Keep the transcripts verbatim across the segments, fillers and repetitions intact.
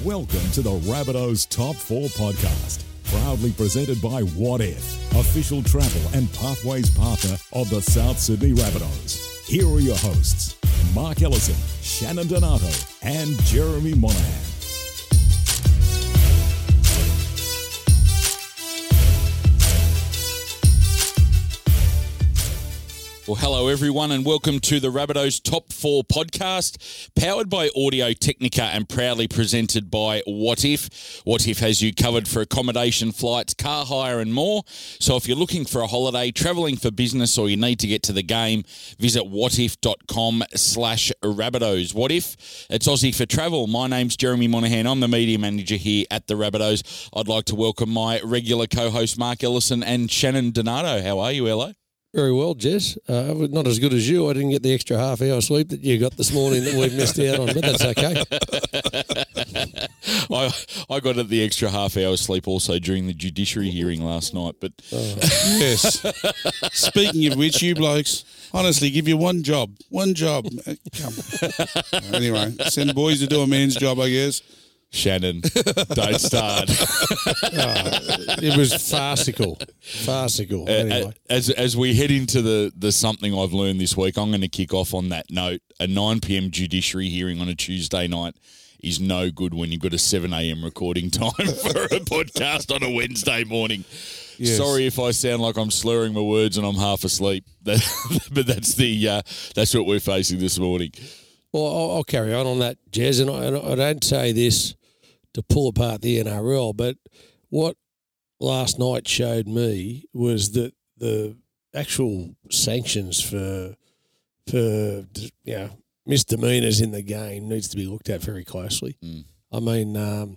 and welcome to the Rabbitohs Top four Podcast, proudly presented by What If, official travel and pathways partner of the South Sydney Rabbitohs. Here are your hosts, Mark Ellison, Shannon Donato and Jeremy Monahan. Well, hello everyone and welcome to the Rabbitohs Top four Podcast, powered by Audio Technica and proudly presented by What If. What If has you covered for accommodation, flights, car hire and more. So if you're looking for a holiday, travelling for business or you need to get to the game, visit whatif.com slash Rabbitohs. What If? It's Aussie for travel. My name's Jeremy Monahan. I'm the media manager here at the Rabbitohs. I'd like to welcome my regular co-host Mark Ellison and Shannon Donato. How are you, Ello? Very well, Jess. Uh, not as good as you. I didn't get the extra half hour sleep that you got this morning that we've missed out on, but that's okay. I I got the extra half hour sleep also during the judiciary hearing last night. But oh. Yes. Speaking of which, you blokes, honestly, give you one job. One job. Come on. Anyway, send boys to do a man's job, I guess. Shannon, don't start. Oh, it was farcical, farcical. Anyway. As as we head into the, the something I've learned this week, I'm going to kick off on that note. A nine p.m. judiciary hearing on a Tuesday night is no good when you've got a seven a.m. recording time for a podcast on a Wednesday morning. Yes. Sorry if I sound like I'm slurring my words and I'm half asleep, that, but that's the uh, that's what we're facing this morning. Well, I'll, I'll carry on on that, Jez, and I, and I don't say this to pull apart the N R L, but what last night showed me was that the actual sanctions for for you know, misdemeanors in the game needs to be looked at very closely. Mm. I mean, um,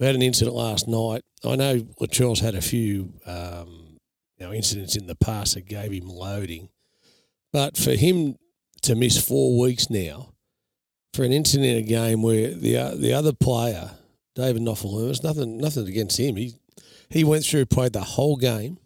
we had an incident last night. I know Latrell's had a few um, you know, incidents in the past that gave him loading, but for him to miss four weeks now for an incident in a game where the uh, the other player, David Noffelumis, nothing nothing against him. He he went through, played the whole game.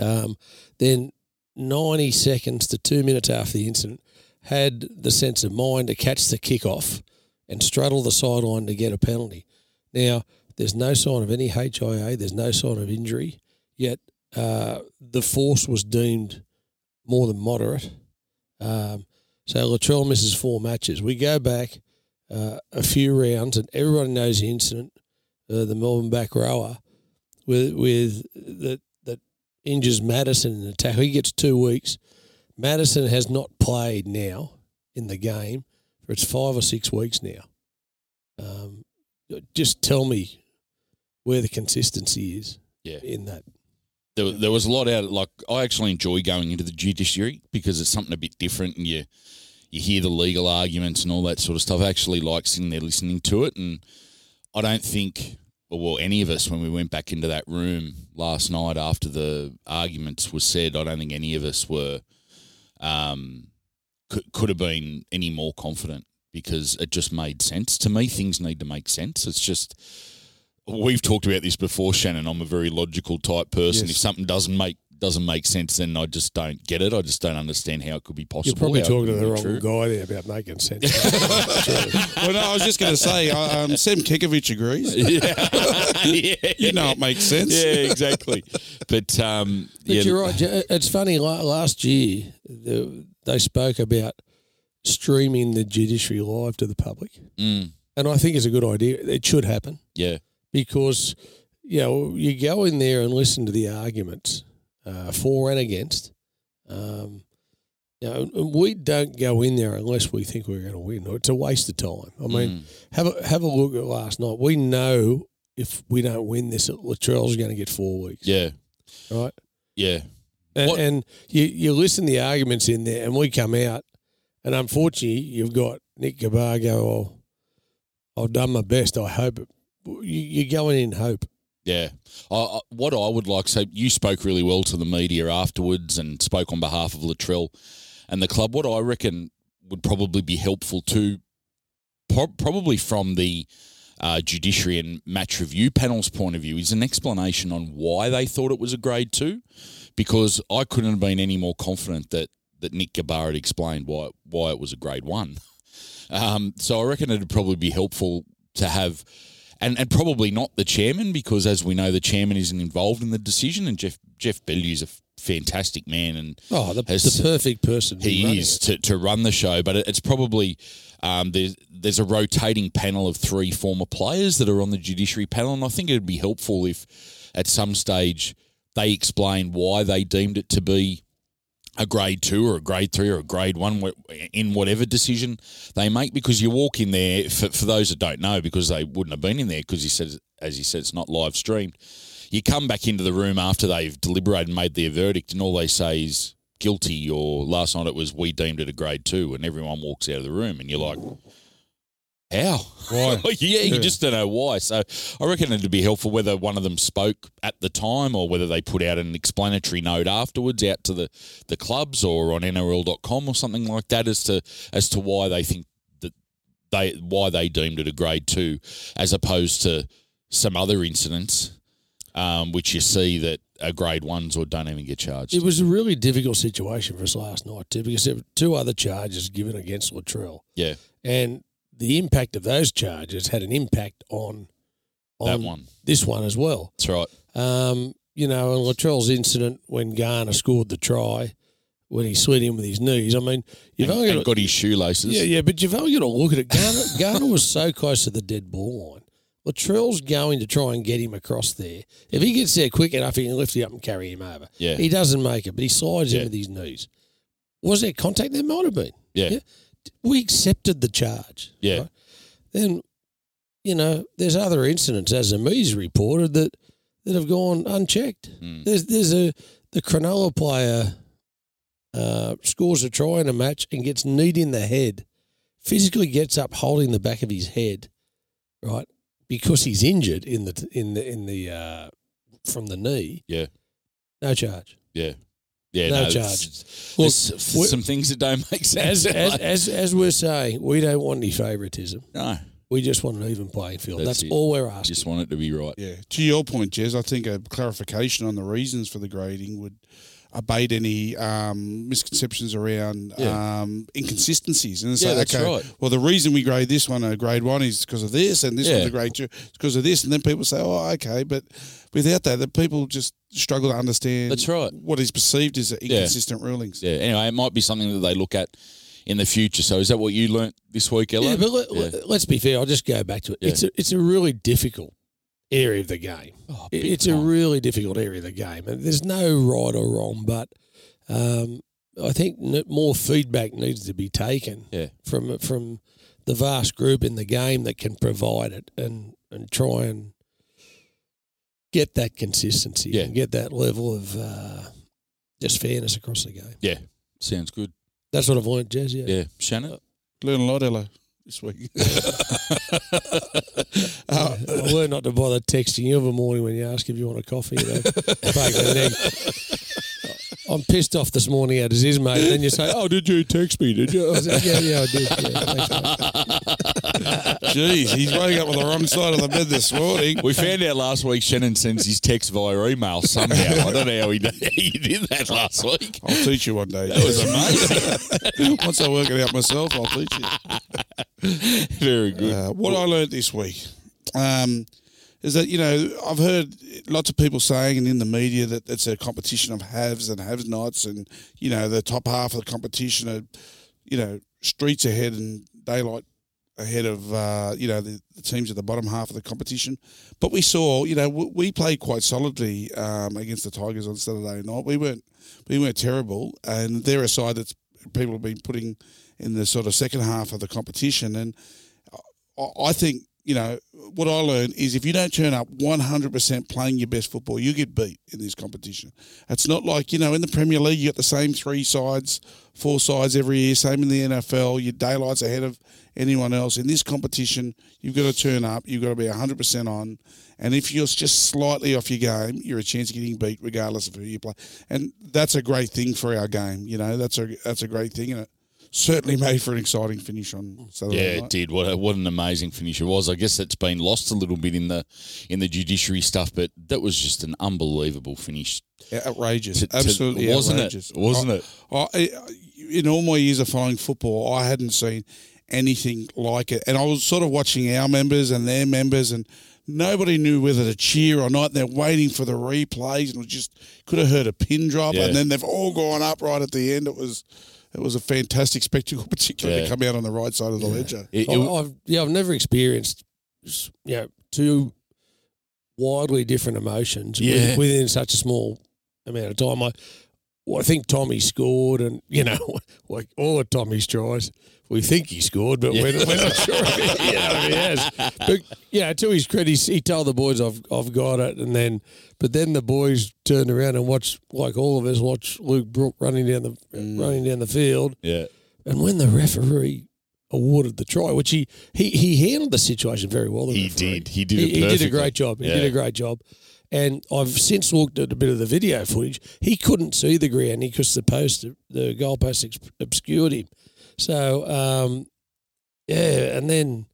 Um, then ninety seconds to two minutes after the incident, had the sense of mind to catch the kickoff and straddle the sideline to get a penalty. Now, there's no sign of any H I A. There's no sign of injury. Yet uh, the force was deemed more than moderate. Um, so Latrell misses four matches. We go back uh, a few rounds, and everyone knows the incident, uh, the Melbourne back rower, with with that that injures Madison in the tackle. He gets two weeks. Madison has not played now in the game for it's five or six weeks now. Um, just tell me where the consistency is. Yeah. In that. There, there was a lot out. Like I actually enjoy going into the judiciary because it's something a bit different, and you you hear the legal arguments and all that sort of stuff. I actually like sitting there listening to it, and I don't think, well, any of us when we went back into that room last night after the arguments were said, I don't think any of us were um could could have been any more confident because it just made sense to me. Things need to make sense. It's just. We've talked about this before, Shannon. I'm a very logical type person. Yes. If something doesn't make doesn't make sense, then I just don't get it. I just don't understand how it could be possible. You're probably talking to the wrong true. guy there about making sense. Well, no, I was just going to say, um, Sam Kekovich agrees. Yeah. Yeah. You know it makes sense. Yeah, exactly. But, um, but yeah. You're right. It's funny, last year they spoke about streaming the judiciary live to the public, mm. and I think it's a good idea. It should happen. Yeah. Because, you know, you go in there and listen to the arguments uh, for and against. Um, you know, we don't go in there unless we think we're going to win. It's a waste of time. I mean, mm. have a, have a look at last night. We know if we don't win this, Latrell's going to get four weeks. Yeah. Right? Yeah. And, and you, you listen to the arguments in there and we come out and unfortunately you've got Nick Gabargo, oh, I've done my best, I hope it. You're going in hope. Yeah. I, what I would like, so you spoke really well to the media afterwards and spoke on behalf of Latrell and the club. What I reckon would probably be helpful to probably from the uh, judiciary and match review panel's point of view is an explanation on why they thought it was a grade two, because I couldn't have been any more confident that, that Nick Gabar had explained why, why it was a grade one. Um, so I reckon it would probably be helpful to have, and, and probably not the chairman, because as we know, the chairman isn't involved in the decision. And Jeff Jeff Bellew's a fantastic man, and oh, the, has, the perfect person he is to, to run the show. But it's probably um, there's there's a rotating panel of three former players that are on the judiciary panel, and I think it would be helpful if at some stage they explain why they deemed it to be a grade two or a grade three or a grade one in whatever decision they make, because you walk in there, for, for those that don't know, because they wouldn't have been in there because he says, as he said, it's not live streamed. You come back into the room after they've deliberated and made their verdict, and all they say is guilty, or last night it was we deemed it a grade two, and everyone walks out of the room, and you're like, how? Why? yeah, you yeah. just don't know why. So I reckon it would be helpful whether one of them spoke at the time or whether they put out an explanatory note afterwards out to the, the clubs or on N R L dot com or something like that as to as to why they think that they why they deemed it a grade two as opposed to some other incidents um, which you see that are grade ones or don't even get charged. It was a really difficult situation for us last night too, because there were two other charges given against Latrell. Yeah. And the impact of those charges had an impact on, on that one. This one as well. That's right. Um, you know, and Latrell's incident when Garner scored the try, when he slid in with his knees. I mean, you've and, only got, to, got his shoelaces. Yeah, yeah, but you've only got to look at it. Garner, Garner was so close to the dead ball line. Latrell's going to try and get him across there. If he gets there quick enough, he can lift him up and carry him over. Yeah. He doesn't make it, but he slides yeah. in with his knees. Was there contact? There might have been. Yeah. yeah? We accepted the charge. Yeah. Right? Then, you know, there's other incidents, as Amiz reported, that, that have gone unchecked. Mm. There's there's a the Cronulla player uh, scores a try in a match and gets kneed in the head, physically gets up holding the back of his head, right, because he's injured in the in the in the uh, from the knee. Yeah. No charge. Yeah. Yeah, no, no charge. Look, some things that don't make sense. As, as, as, as we're saying, we don't want any favouritism. No. We just want an even playing field. That's, That's all we're asking. Just want it to be right. Yeah. To your point, Jez, I think a clarification on the reasons for the grading would abate any um, misconceptions around yeah. um, inconsistencies. And say, yeah, that's okay, right. Well, the reason we grade this one a grade one is because of this, and this yeah. one's a grade two is because of this. And then people say, oh, okay. But without that, the people just struggle to understand that's right. what is perceived as inconsistent yeah. rulings. Yeah. Anyway, it might be something that they look at in the future. So is that what you learnt this week, Ella? Yeah, but let, yeah. let's be fair. I'll just go back to it. Yeah. It's a, it's a really difficult area of the game. Oh, a it's time. a really difficult area of the game. And there's no right or wrong, but um, I think more feedback needs to be taken yeah. from from the vast group in the game that can provide it and, and try and get that consistency yeah. and get that level of uh, just fairness across the game. Yeah, sounds good. That's what I've learned, Jez, yeah. Yeah. Shannon? Learn a lot, Ella. This week. uh, I learned not to bother texting you every morning when you ask if you want a coffee. You know? I'm pissed off this morning at his mate. And then you say, oh, did you text me? Did you? I said, yeah, yeah, I did. Yeah, thanks, jeez, he's waking up on the wrong side of the bed this morning. We found out last week Shannon sends his text via email somehow. I don't know how he did, he did that last week. I'll teach you one day. That was amazing. Once I work it out myself, I'll teach you. Very good. Uh, what I learned this week um, is that, you know, I've heard lots of people saying and in the media that it's a competition of haves and have-nots, and, you know, the top half of the competition are, you know, streets ahead and daylight ahead of, uh, you know, the, the teams at the bottom half of the competition. But we saw, you know, w- we played quite solidly um, against the Tigers on Saturday night. We weren't, we weren't terrible, and they're a side that people have been putting – in the sort of second half of the competition. And I think, you know, what I learned is if you don't turn up one hundred percent playing your best football, you get beat in this competition. It's not like, you know, in the Premier League, you got the same three sides, four sides every year, same in the N F L, your daylight's ahead of anyone else. In this competition, you've got to turn up, you've got to be one hundred percent on, and if you're just slightly off your game, you're a chance of getting beat regardless of who you play. And that's a great thing for our game, you know, that's a, that's a great thing, and it certainly made for an exciting finish on Saturday night. Yeah, it did. What a, what an amazing finish it was. I guess that's been lost a little bit in the in the judiciary stuff, but that was just an unbelievable finish. Yeah, outrageous. To, Absolutely to, wasn't outrageous. It? Wasn't I, it? I, in all my years of following football, I hadn't seen anything like it. And I was sort of watching our members and their members, and nobody knew whether to cheer or not. They're waiting for the replays, and we just could have heard a pin drop. Yeah. And then they've all gone up right at the end. It was it was a fantastic spectacle, particularly yeah. to come out on the right side of the yeah. ledger. It, it, I've, yeah, I've never experienced you know, two widely different emotions yeah. within, within such a small amount of time. I, well, I think Tommy scored, and, you know, like all of Tommy's tries, we think he scored, but yeah. we're, we're not sure if he, you know, he has. But, you know, to his credit, he told the boys, I've I've got it. And then, but then the boys turned around and watched, like all of us, watched Luke Brooke running down the mm. running down the field. Yeah. And when the referee awarded the try, which he, he, he handled the situation very well. The he referee. did. He did it perfectly. He did a great job. He yeah. did a great job. And I've since looked at a bit of the video footage. He couldn't see the ground because the post, the goalpost obscured him. So, um, yeah, and then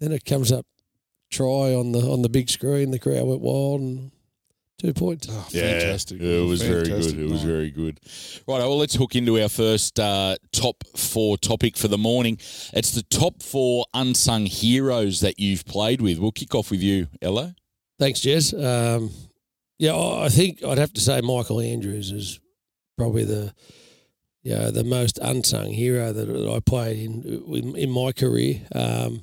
then it comes up try on the on the big screen. The crowd went wild and two points. Oh, yeah, fantastic. It was fantastic. very good. It was very good. Right, well, let's hook into our first uh, top four topic for the morning. It's the top four unsung heroes that you've played with. We'll kick off with you, Ello. Thanks, Jez. Um, yeah, I think I'd have to say Michael Andrews is probably the you know, the most unsung hero that, that I played in in my career. Um,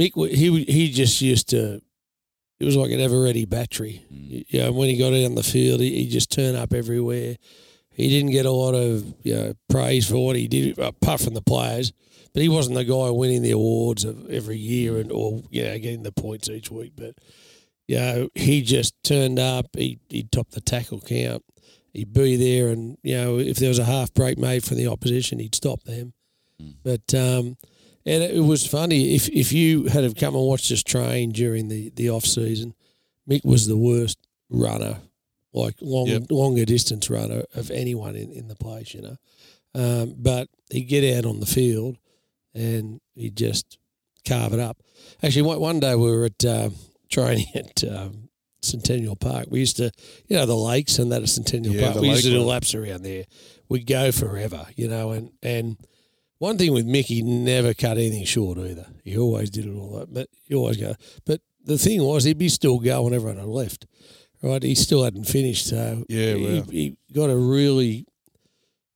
Mick, he he just used to – it was like an ever-ready battery. Mm. You know, when he got out on the field, he, he just turned up everywhere. He didn't get a lot of you know, praise for what he did, apart from the players, but he wasn't the guy winning the awards of every year and or you know, getting the points each week, but – You know, he just turned up, he he topped the tackle count, he'd be there and, you know, if there was a half break made from the opposition, he'd stop them. Mm. But, um, and it, it was funny, if if you had have come and watched us train during the, the off-season, Mick was the worst runner, like long yep. longer distance runner of anyone in, in the place, you know. Um, but he'd get out on the field and he'd just carve it up. Actually, one, one day we were at... Um, training at um, Centennial Park. We used to, you know, the lakes and that at Centennial yeah, Park. We used to do laps around there. We'd go forever, you know. And, and one thing with Mick, he never cut anything short either. He always did it all up. But he always go. But the thing was, he'd be still going. Everyone had left, right? He still hadn't finished. So yeah, he, wow. he got a really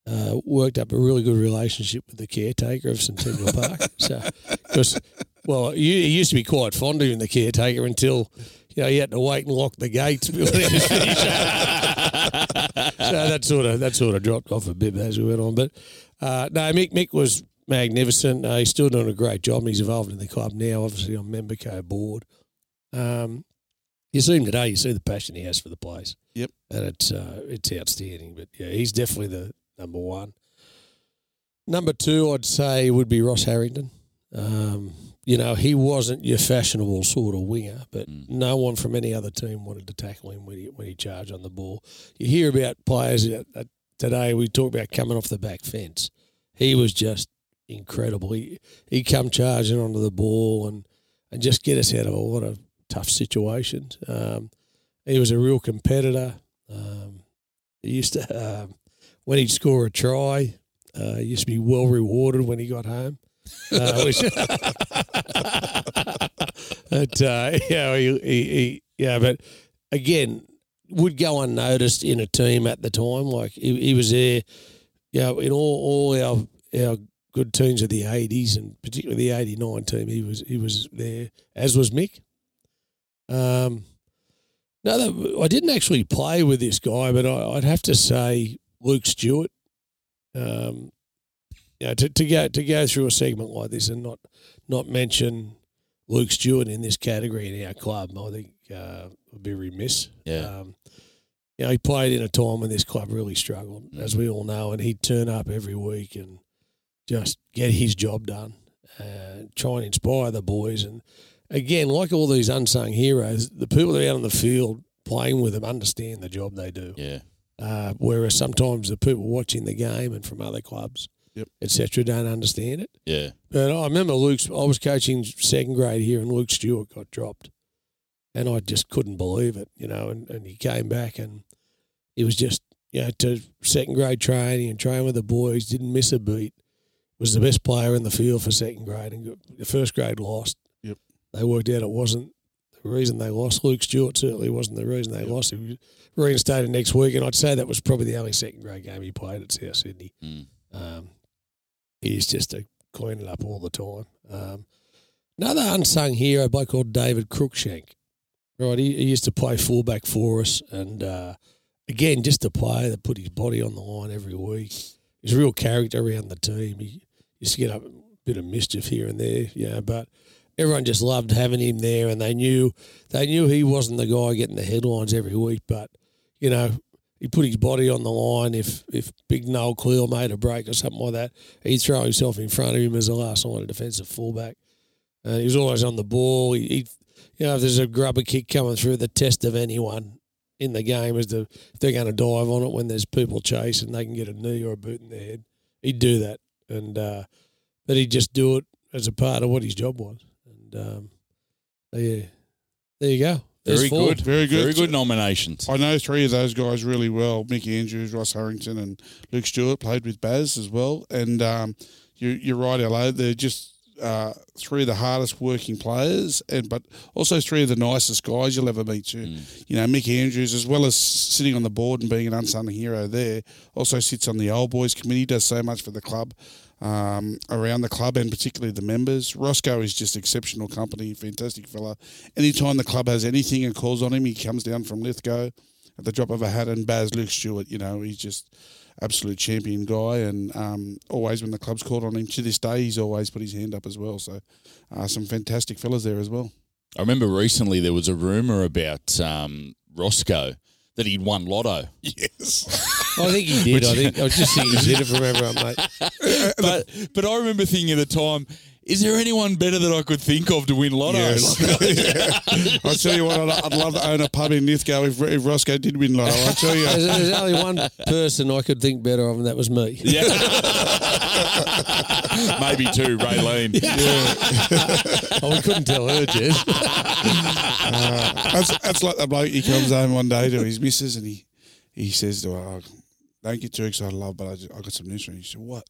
uh, worked up a really good relationship with the caretaker of Centennial Park. So because. Well, he used to be quite fond of him, the caretaker, until you know he had to wait and lock the gates before he was finished. So that sort of that sort of dropped off a bit as we went on. But uh, no, Mick Mick was magnificent. Uh, he's still doing a great job. He's involved in the club now, obviously on Memberco board. Um, you see him today. You see the passion he has for the place. Yep, and it's uh, it's outstanding. But yeah, he's definitely the number one. Number two, I'd say, would be Ross Harrington. Um, You know, he wasn't your fashionable sort of winger, but mm. no one from any other team wanted to tackle him when he when he charged on the ball. You hear about players uh, today, we talk about coming off the back fence. He was just incredible. He, he come charging onto the ball and, and just get us out of a lot of tough situations. Um, he was a real competitor. Um, he used to, um, when he'd score a try, uh, he used to be well rewarded when he got home. Uh, which, but uh, yeah, he, he, he, yeah, but again, would go unnoticed in a team at the time. Like he, he was there, you know, in all, all our our good teams of the eighties and particularly the eighty-nine team. He was he was there, as was Mick. Um, no, I didn't actually play with this guy, but I, I'd have to say Luke Stewart. Um. You know, to, to go to go through a segment like this and not not mention Luke Stewart in this category in our club, I think uh, would be remiss. Yeah, um, you know, he played in a time when this club really struggled, mm. as we all know, and he'd turn up every week and just get his job done, uh, try and inspire the boys. And again, like all these unsung heroes, the people that are out on the field playing with them understand the job they do. Yeah, uh, whereas sometimes the people watching the game and from other clubs. Yep. et cetera, don't understand it. Yeah. But I remember Luke's – I was coaching second grade here and Luke Stewart got dropped and I just couldn't believe it, you know, and, and he came back and it was just, you know, to second grade training and training with the boys, didn't miss a beat. was the best player in the field for second grade and got, the first grade lost. Yep. They worked out it wasn't the reason they lost. Luke Stewart certainly wasn't the reason they yep. lost. He was reinstated next week, and I'd say that was probably the only second grade game he played at South Sydney. Mm. Um, he's just a clean it up all the time. Um, another unsung hero, a bloke called David Cruikshank. Right, he, he used to play fullback for us, and uh, again, just a player that put his body on the line every week. He's a real character around the team. He used to get up a bit of mischief here and there, you know, but everyone just loved having him there, and they knew they knew he wasn't the guy getting the headlines every week, but, you know, he put his body on the line. If if Big Noel Cleal made a break or something like that, he'd throw himself in front of him as the last line of defensive fullback. Uh, he was always on the ball. He, he You know, if there's a grubber kick coming through, the test of anyone in the game is to, if they're going to dive on it when there's people chasing, they can get a knee or a boot in their head. He'd do that. And uh, but he'd just do it as a part of what his job was. And, um, yeah, there you go. There's very four. good. Very good. Very good nominations. I know three of those guys really well, Mickey Andrews, Ross Harrington and Luke Stewart, played with Baz as well. And um, you, you're right, L O, they're just – Uh, three of the hardest working players, and but also three of the nicest guys you'll ever meet too. Mm. You know, Mickey Andrews, as well as sitting on the board and being an unsung hero there, also sits on the Old Boys Committee, does so much for the club, um, around the club and particularly the members. Roscoe is just exceptional company, fantastic fella. Anytime the club has anything and calls on him, he comes down from Lithgow at the drop of a hat. And Baz, Luke Stewart, you know, he's just absolute champion guy, and um, always when the club's called on him to this day, he's always put his hand up as well. So uh, some fantastic fellas there as well. I remember recently there was a rumour about um, Roscoe that he'd won lotto. Yes. I think he did. I think I was just thinking he did it from everyone, mate. but, but I remember thinking at the time, is there anyone better that I could think of to win lotto? Yes. yeah. I'll tell you what, I'd, I'd love to own a pub in Lithgow if, if Roscoe did win lotto. I'll tell you. There's, there's only one person I could think better of, and that was me. Yeah. Maybe two, Raylene. Yeah. yeah. Oh, we couldn't tell her, Jess. uh, that's, that's like the bloke, he comes home one day to his missus and he, he says to her, don't get too excited, love, but I, just, I got some news for you. She said, what?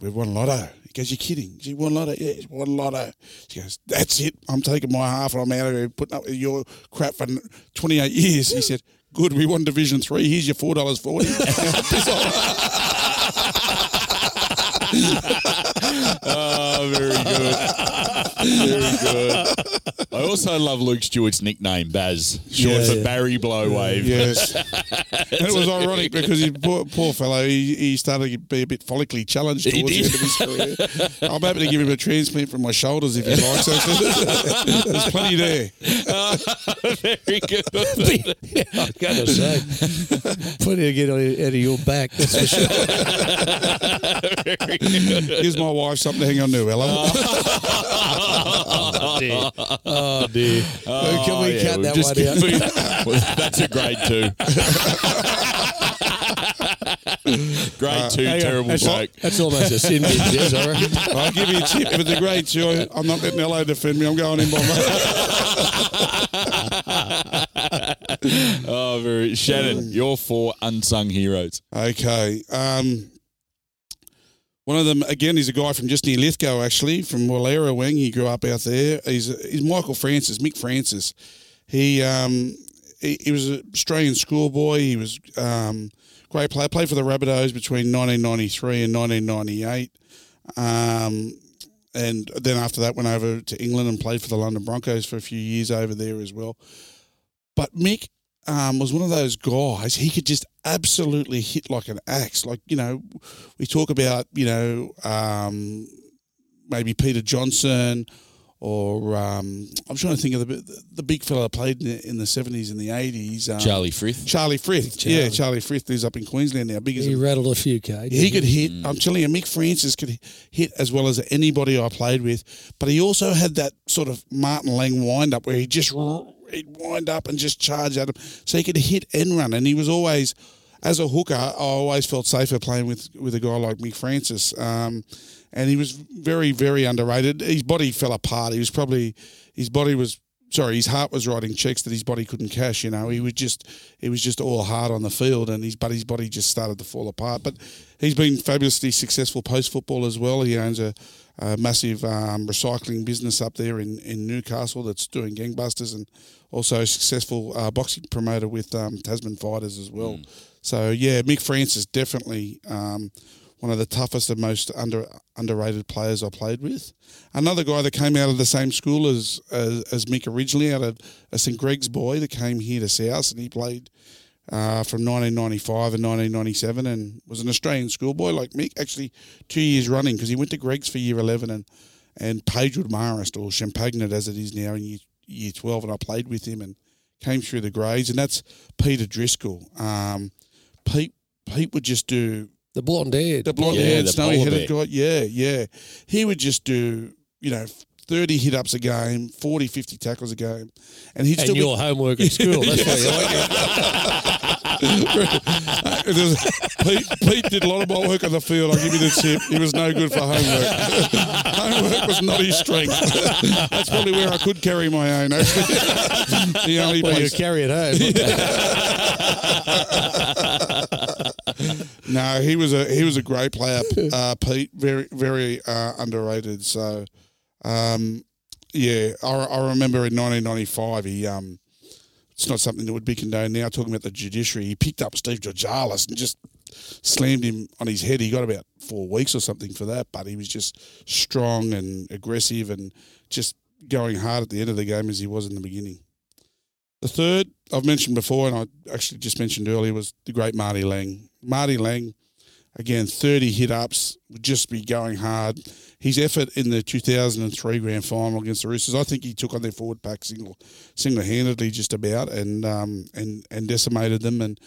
We've won lotto. He goes, you're kidding. She won lotto. Yeah, she won lotto. She goes, that's it. I'm taking my half and I'm out of here, putting up with your crap for twenty-eight years. He said, good, we won Division Three. Here's your four dollars forty. Oh, very good. Very good. I also love Luke Stewart's nickname, Baz, short yeah, for yeah. Barry Blowwave. Yeah, yes. It was ironic because he, poor, poor fellow, he, he started to be a bit follically challenged towards the end of his career. I'm happy to give him a transplant from my shoulders if you like. So there's plenty there. Uh, very good. Yeah, I've got to say, plenty to get out of your back, that's for sure. Very good. Gives my wife something to hang on to, Ella. Oh, dear. Oh, dear. Oh, can we yeah, cut that one out? We, well, that's a grade two. grade uh, two, terrible that's joke. Al- that's almost a sin bin, Jez, I reckon. I'll give you a tip. If it's a grade two, I, I'm not letting Ella defend me. I'm going in by my Oh, very. Shannon, your four unsung heroes. Okay. Um... One of them, again, he's a guy from just near Lithgow, actually, from Wallera Wing. He grew up out there. He's, he's Michael Francis, Mick Francis. He um, he, he was an Australian schoolboy. He was a um, great player. Played for the Rabbitohs between nineteen ninety-three and nineteen ninety-eight. Um, and then after that went over to England and played for the London Broncos for a few years over there as well. But Mick Um, was one of those guys, he could just absolutely hit like an axe. Like, you know, we talk about, you know, um, maybe Peter Johnson or um, I'm trying to think of the the big fella that played in the, in the seventies and the eighties. Um, Charlie Frith. Charlie Frith. Charlie. Yeah, Charlie Frith is up in Queensland now. Big as he a, rattled a few, Kate. He could hit. Mm. I'm telling you, Mick Francis could hit as well as anybody I played with. But he also had that sort of Martin Lang wind-up where he just... he'd wind up and just charge at him. So he could hit and run. And he was always, as a hooker, I always felt safer playing with, with a guy like Mick Francis. Um, and he was very, very underrated. His body fell apart. He was probably, his body was sorry, his heart was writing checks that his body couldn't cash. You know, he was just he was just all hard on the field, and his buddy's body just started to fall apart. But he's been fabulously successful post football as well. He owns a, a massive um, recycling business up there in, in Newcastle that's doing gangbusters, and also a successful uh, boxing promoter with um, Tasman Fighters as well. Mm. So yeah, Mick Francis definitely. Um, One of the toughest and most under, underrated players I played with. Another guy that came out of the same school as as, as Mick originally, out of a Saint Greg's boy that came here to South, and he played uh, from nineteen ninety-five and nineteen ninety-seven and was an Australian schoolboy like Mick, actually two years running, because he went to Greg's for year eleven and, and Pagewood Marist, or Champagnat as it is now, in year, year twelve, and I played with him and came through the grades, and that's Peter Driscoll. Um, Pete, Pete would just do... The blonde-haired. The blonde-haired, yeah, snowy-headed guy. Yeah, yeah. He would just do, you know, thirty hit-ups a game, forty, fifty tackles a game. And, he'd and still your be... homework at school. That's why you like it. Pete, Pete did a lot of my work on the field. I'll give you the tip. He was no good for homework. Homework was not his strength. That's probably where I could carry my own, actually. The only well, place. You carry it home. No, he was a he was a great player, uh, Pete. Very very uh, underrated. So, um, yeah, I, I remember in nineteen ninety-five he. Um, it's not something that would be condoned now. Talking about the judiciary, he picked up Steve Georgalis and just slammed him on his head. He got about four weeks or something for that, but he was just strong and aggressive and just going hard at the end of the game as he was in the beginning. The third I've mentioned before, and I actually just mentioned earlier, was the great Marty Lang. Marty Lang, again, thirty hit-ups, would just be going hard. His effort in the two thousand three grand final against the Roosters, I think he took on their forward pack single, single-handedly just about and, um, and and decimated them. And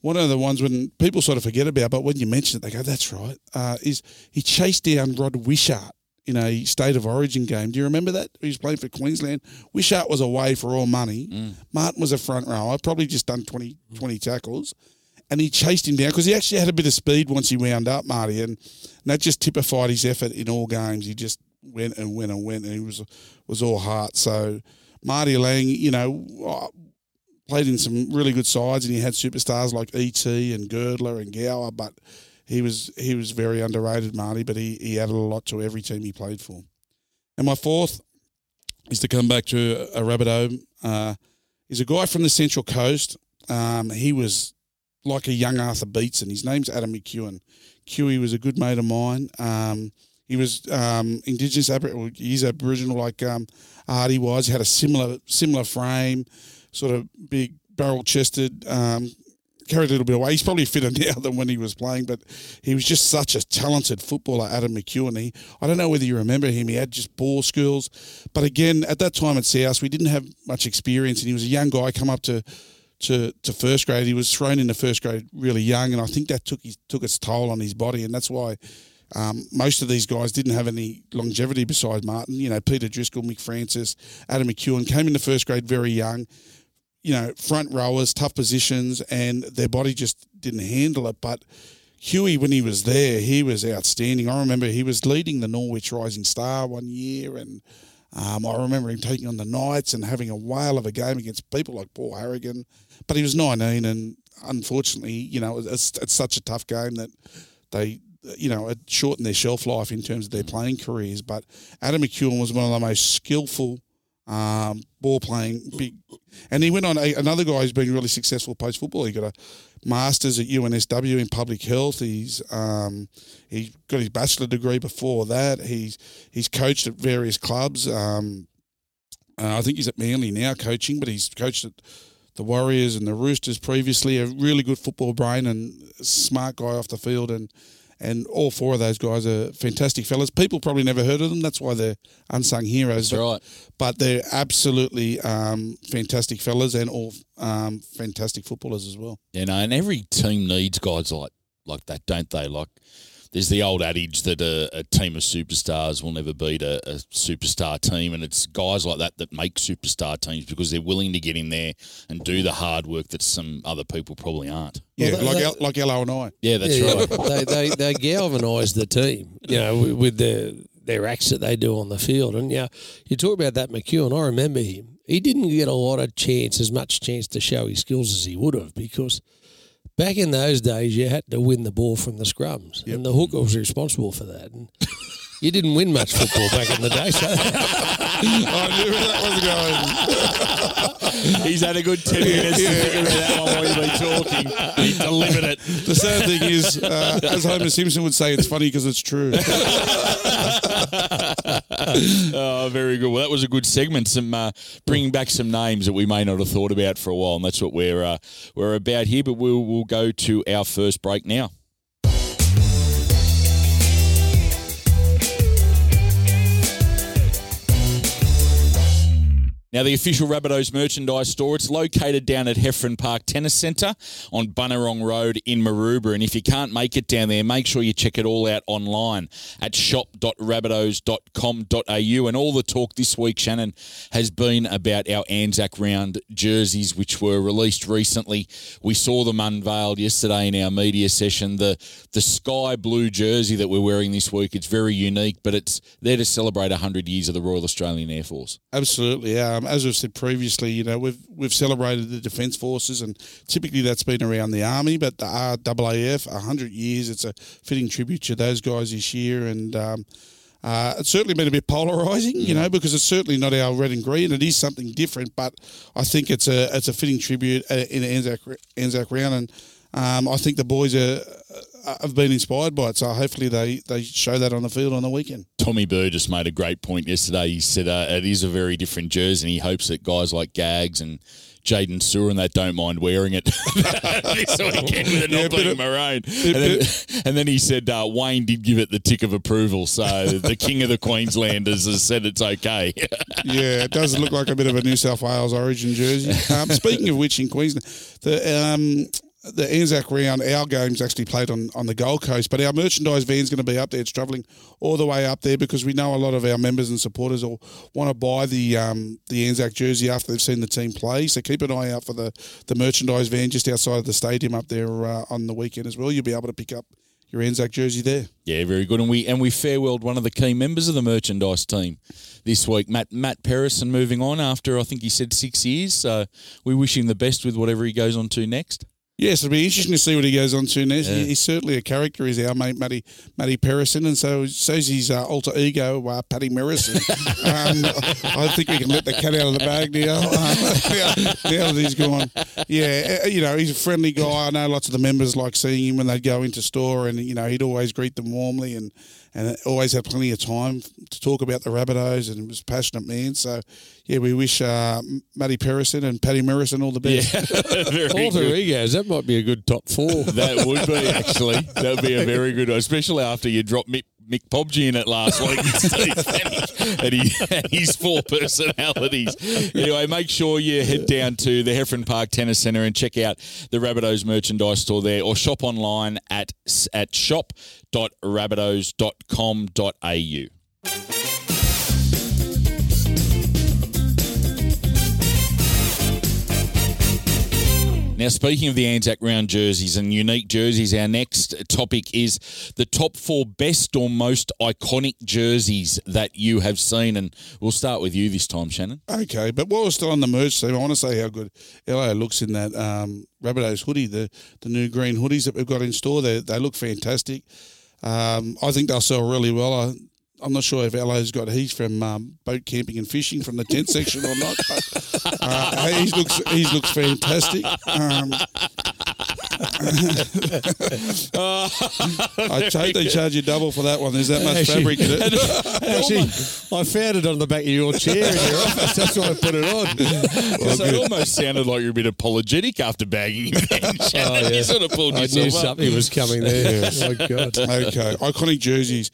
one of the ones when people sort of forget about, but when you mention it, they go, that's right, uh, is he chased down Rod Wishart in a State of Origin game. Do you remember that? He was playing for Queensland. Wishart was away for all money. Mm. Martin was a front rower, probably just done twenty, twenty tackles, and he chased him down because he actually had a bit of speed once he wound up, Marty, and, and that just typified his effort in all games. He just went and went and went, and he was was all heart. So Marty Lang, you know, played in some really good sides, and he had superstars like E T and Girdler and Gower, but He was he was very underrated, Marty, but he, he added a lot to every team he played for. And my fourth is to come back to a Rabbitoh. Uh, he's a guy from the Central Coast. Um, he was like a young Arthur Beetson. His name's Adam McEwen. Q E was a good mate of mine. Um, he was um, Indigenous, Aboriginal, he's Aboriginal like um, Artie was. He had a similar similar frame, sort of big, barrel-chested, um carried a little bit away. He's probably fitter now than when he was playing, but he was just such a talented footballer, Adam McEwen. He, I don't know whether you remember him. He had just ball skills. But again, at that time at South, we didn't have much experience, and he was a young guy come up to to, to first grade. He was thrown into first grade really young, and I think that took his, took its toll on his body, and that's why um, most of these guys didn't have any longevity besides Martin. You know, Peter Driscoll, Mick Francis, Adam McEwen came into first grade very young, you know, front rowers, tough positions, and their body just didn't handle it. But Huey, when he was there, he was outstanding. I remember he was leading the Norwich Rising Star one year, and um, I remember him taking on the Knights and having a whale of a game against people like Paul Harrigan. But he was nineteen, and unfortunately, you know, it's, it's such a tough game that they, you know, it shortened their shelf life in terms of their playing careers. But Adam McEwen was one of the most skillful Um, ball playing, big, and he went on. A, another guy who's been really successful post football. He got a master's at U N S W in public health. He's um, he got his bachelor degree before that. He's he's coached at various clubs. Um, uh, I think he's at Manly now coaching, but he's coached at the Warriors and the Roosters previously. A really good football brain and smart guy off the field, and and all four of those guys are fantastic fellas. People probably never heard of them. That's why they're unsung heroes. That's but, right. But they're absolutely um, fantastic fellas and all um, fantastic footballers as well. You know, and every team needs guys like like that, don't they? Like, there's the old adage that a, a team of superstars will never beat a, a superstar team, and it's guys like that that make superstar teams because they're willing to get in there and do the hard work that some other people probably aren't. Yeah, well, they, like they, like L O and I. Yeah, that's yeah, right. Yeah. they, they they galvanise the team, you know, with, with their, their acts that they do on the field. And, yeah, you, know, you talk about that McEwen. I remember him. he didn't get a lot of chance, as much chance to show his skills as he would have, because back in those days you had to win the ball from the scrums, yep. and the hooker was responsible for that. And you didn't win much football back in the day, so I knew that was going. He's had a good ten minutes yeah. to figure that out while we've been talking. He delivered it. The sad thing is, uh, as Homer Simpson would say, it's funny because it's true. Oh, very good. Well, that was a good segment. Some uh, bringing back some names that we may not have thought about for a while, and that's what we're uh, we're about here. But we'll we'll go to our first break now. Now, the official Rabbitohs merchandise store, it's located down at Heffron Park Tennis Centre on Bunurong Road in Maroubra. And if you can't make it down there, make sure you check it all out online at shop dot rabbitohs dot com dot a u. And all the talk this week, Shannon, has been about our Anzac round jerseys, which were released recently. We saw them unveiled yesterday in our media session. The the sky blue jersey that we're wearing this week, it's very unique, but it's there to celebrate one hundred years of the Royal Australian Air Force. Absolutely, um, Um, as we've said previously, you know, we've we've celebrated the Defence Forces, and typically that's been around the Army, but the R A A F, one hundred years, it's a fitting tribute to those guys this year. And um, uh, it's certainly been a bit polarising, you know, because it's certainly not our red and green. It is something different, but I think it's a it's a fitting tribute in Anzac, Anzac round, and um, I think the boys are... I've been inspired by it, so hopefully they, they show that on the field on the weekend. Tommy Burgess made a great point yesterday. He said uh, it is a very different jersey, and he hopes that guys like Gags and Jaden Sewer and that don't mind wearing it this weekend with it not yeah, being maroon. And then, and then he said uh, Wayne did give it the tick of approval, so the king of the Queenslanders has said it's okay. Yeah, it does look like a bit of a New South Wales origin jersey. Um, speaking of which, in Queensland, the... Um, the Anzac round, our game's actually played on, on the Gold Coast, but our merchandise van's going to be up there. It's travelling all the way up there because we know a lot of our members and supporters will want to buy the um, the Anzac jersey after they've seen the team play. So keep an eye out for the, the merchandise van just outside of the stadium up there uh, on the weekend as well. You'll be able to pick up your Anzac jersey there. Yeah, very good. And we and we farewelled one of the key members of the merchandise team this week, Matt Matt Perrison, moving on after, I think he said, six years. So we wish him the best with whatever he goes on to next. Yes, it'll be interesting to see what he goes on to next. Yeah. He's certainly a character, is our mate, Matty, Matty Perrison, and so so's his uh, alter ego, uh, Paddy Merrison. um, I think we can let the cat out of the bag now. Um, now, now that he's gone. Yeah, you know, he's a friendly guy. I know lots of the members like seeing him when they'd go into store, and, you know, he'd always greet them warmly and, and always had plenty of time to talk about the Rabbitohs, and he was a passionate man. So, yeah, we wish uh, Matty Perrison and Paddy Merrison all the best. Yeah, alter egos, that might be a good top four. That would be, actually. That would be a very good one, especially after you dropped Mick, Mick Pobji in it last week. and, he, and his four personalities. Anyway, make sure you head down to the Heffron Park Tennis Centre and check out the Rabbitohs merchandise store there, or shop online at, at shop dot rabbitohs dot com dot a u. Now, speaking of the Anzac round jerseys and unique jerseys, our next topic is the top four best or most iconic jerseys that you have seen. And we'll start with you this time, Shannon. Okay, but while we're still on the merch team, I want to say how good L A looks in that um, Rabbitohs hoodie, the, the new green hoodies that we've got in store. They, they look fantastic. Um, I think they'll sell really well. I, I'm not sure if L O's got he's from um, boat camping and fishing from the tent section or not, but uh, he looks he looks fantastic. Um, oh, I hope they charge you double for that one. There's that much actually, fabric in it. Actually, I found it on the back of your chair in your office. That's why I put it on. Well, so it almost sounded like you're a bit apologetic after bagging it. Oh, yeah. You sort of pulled I yourself knew up. Something was coming there. Yes. Oh, God. Okay, iconic jerseys.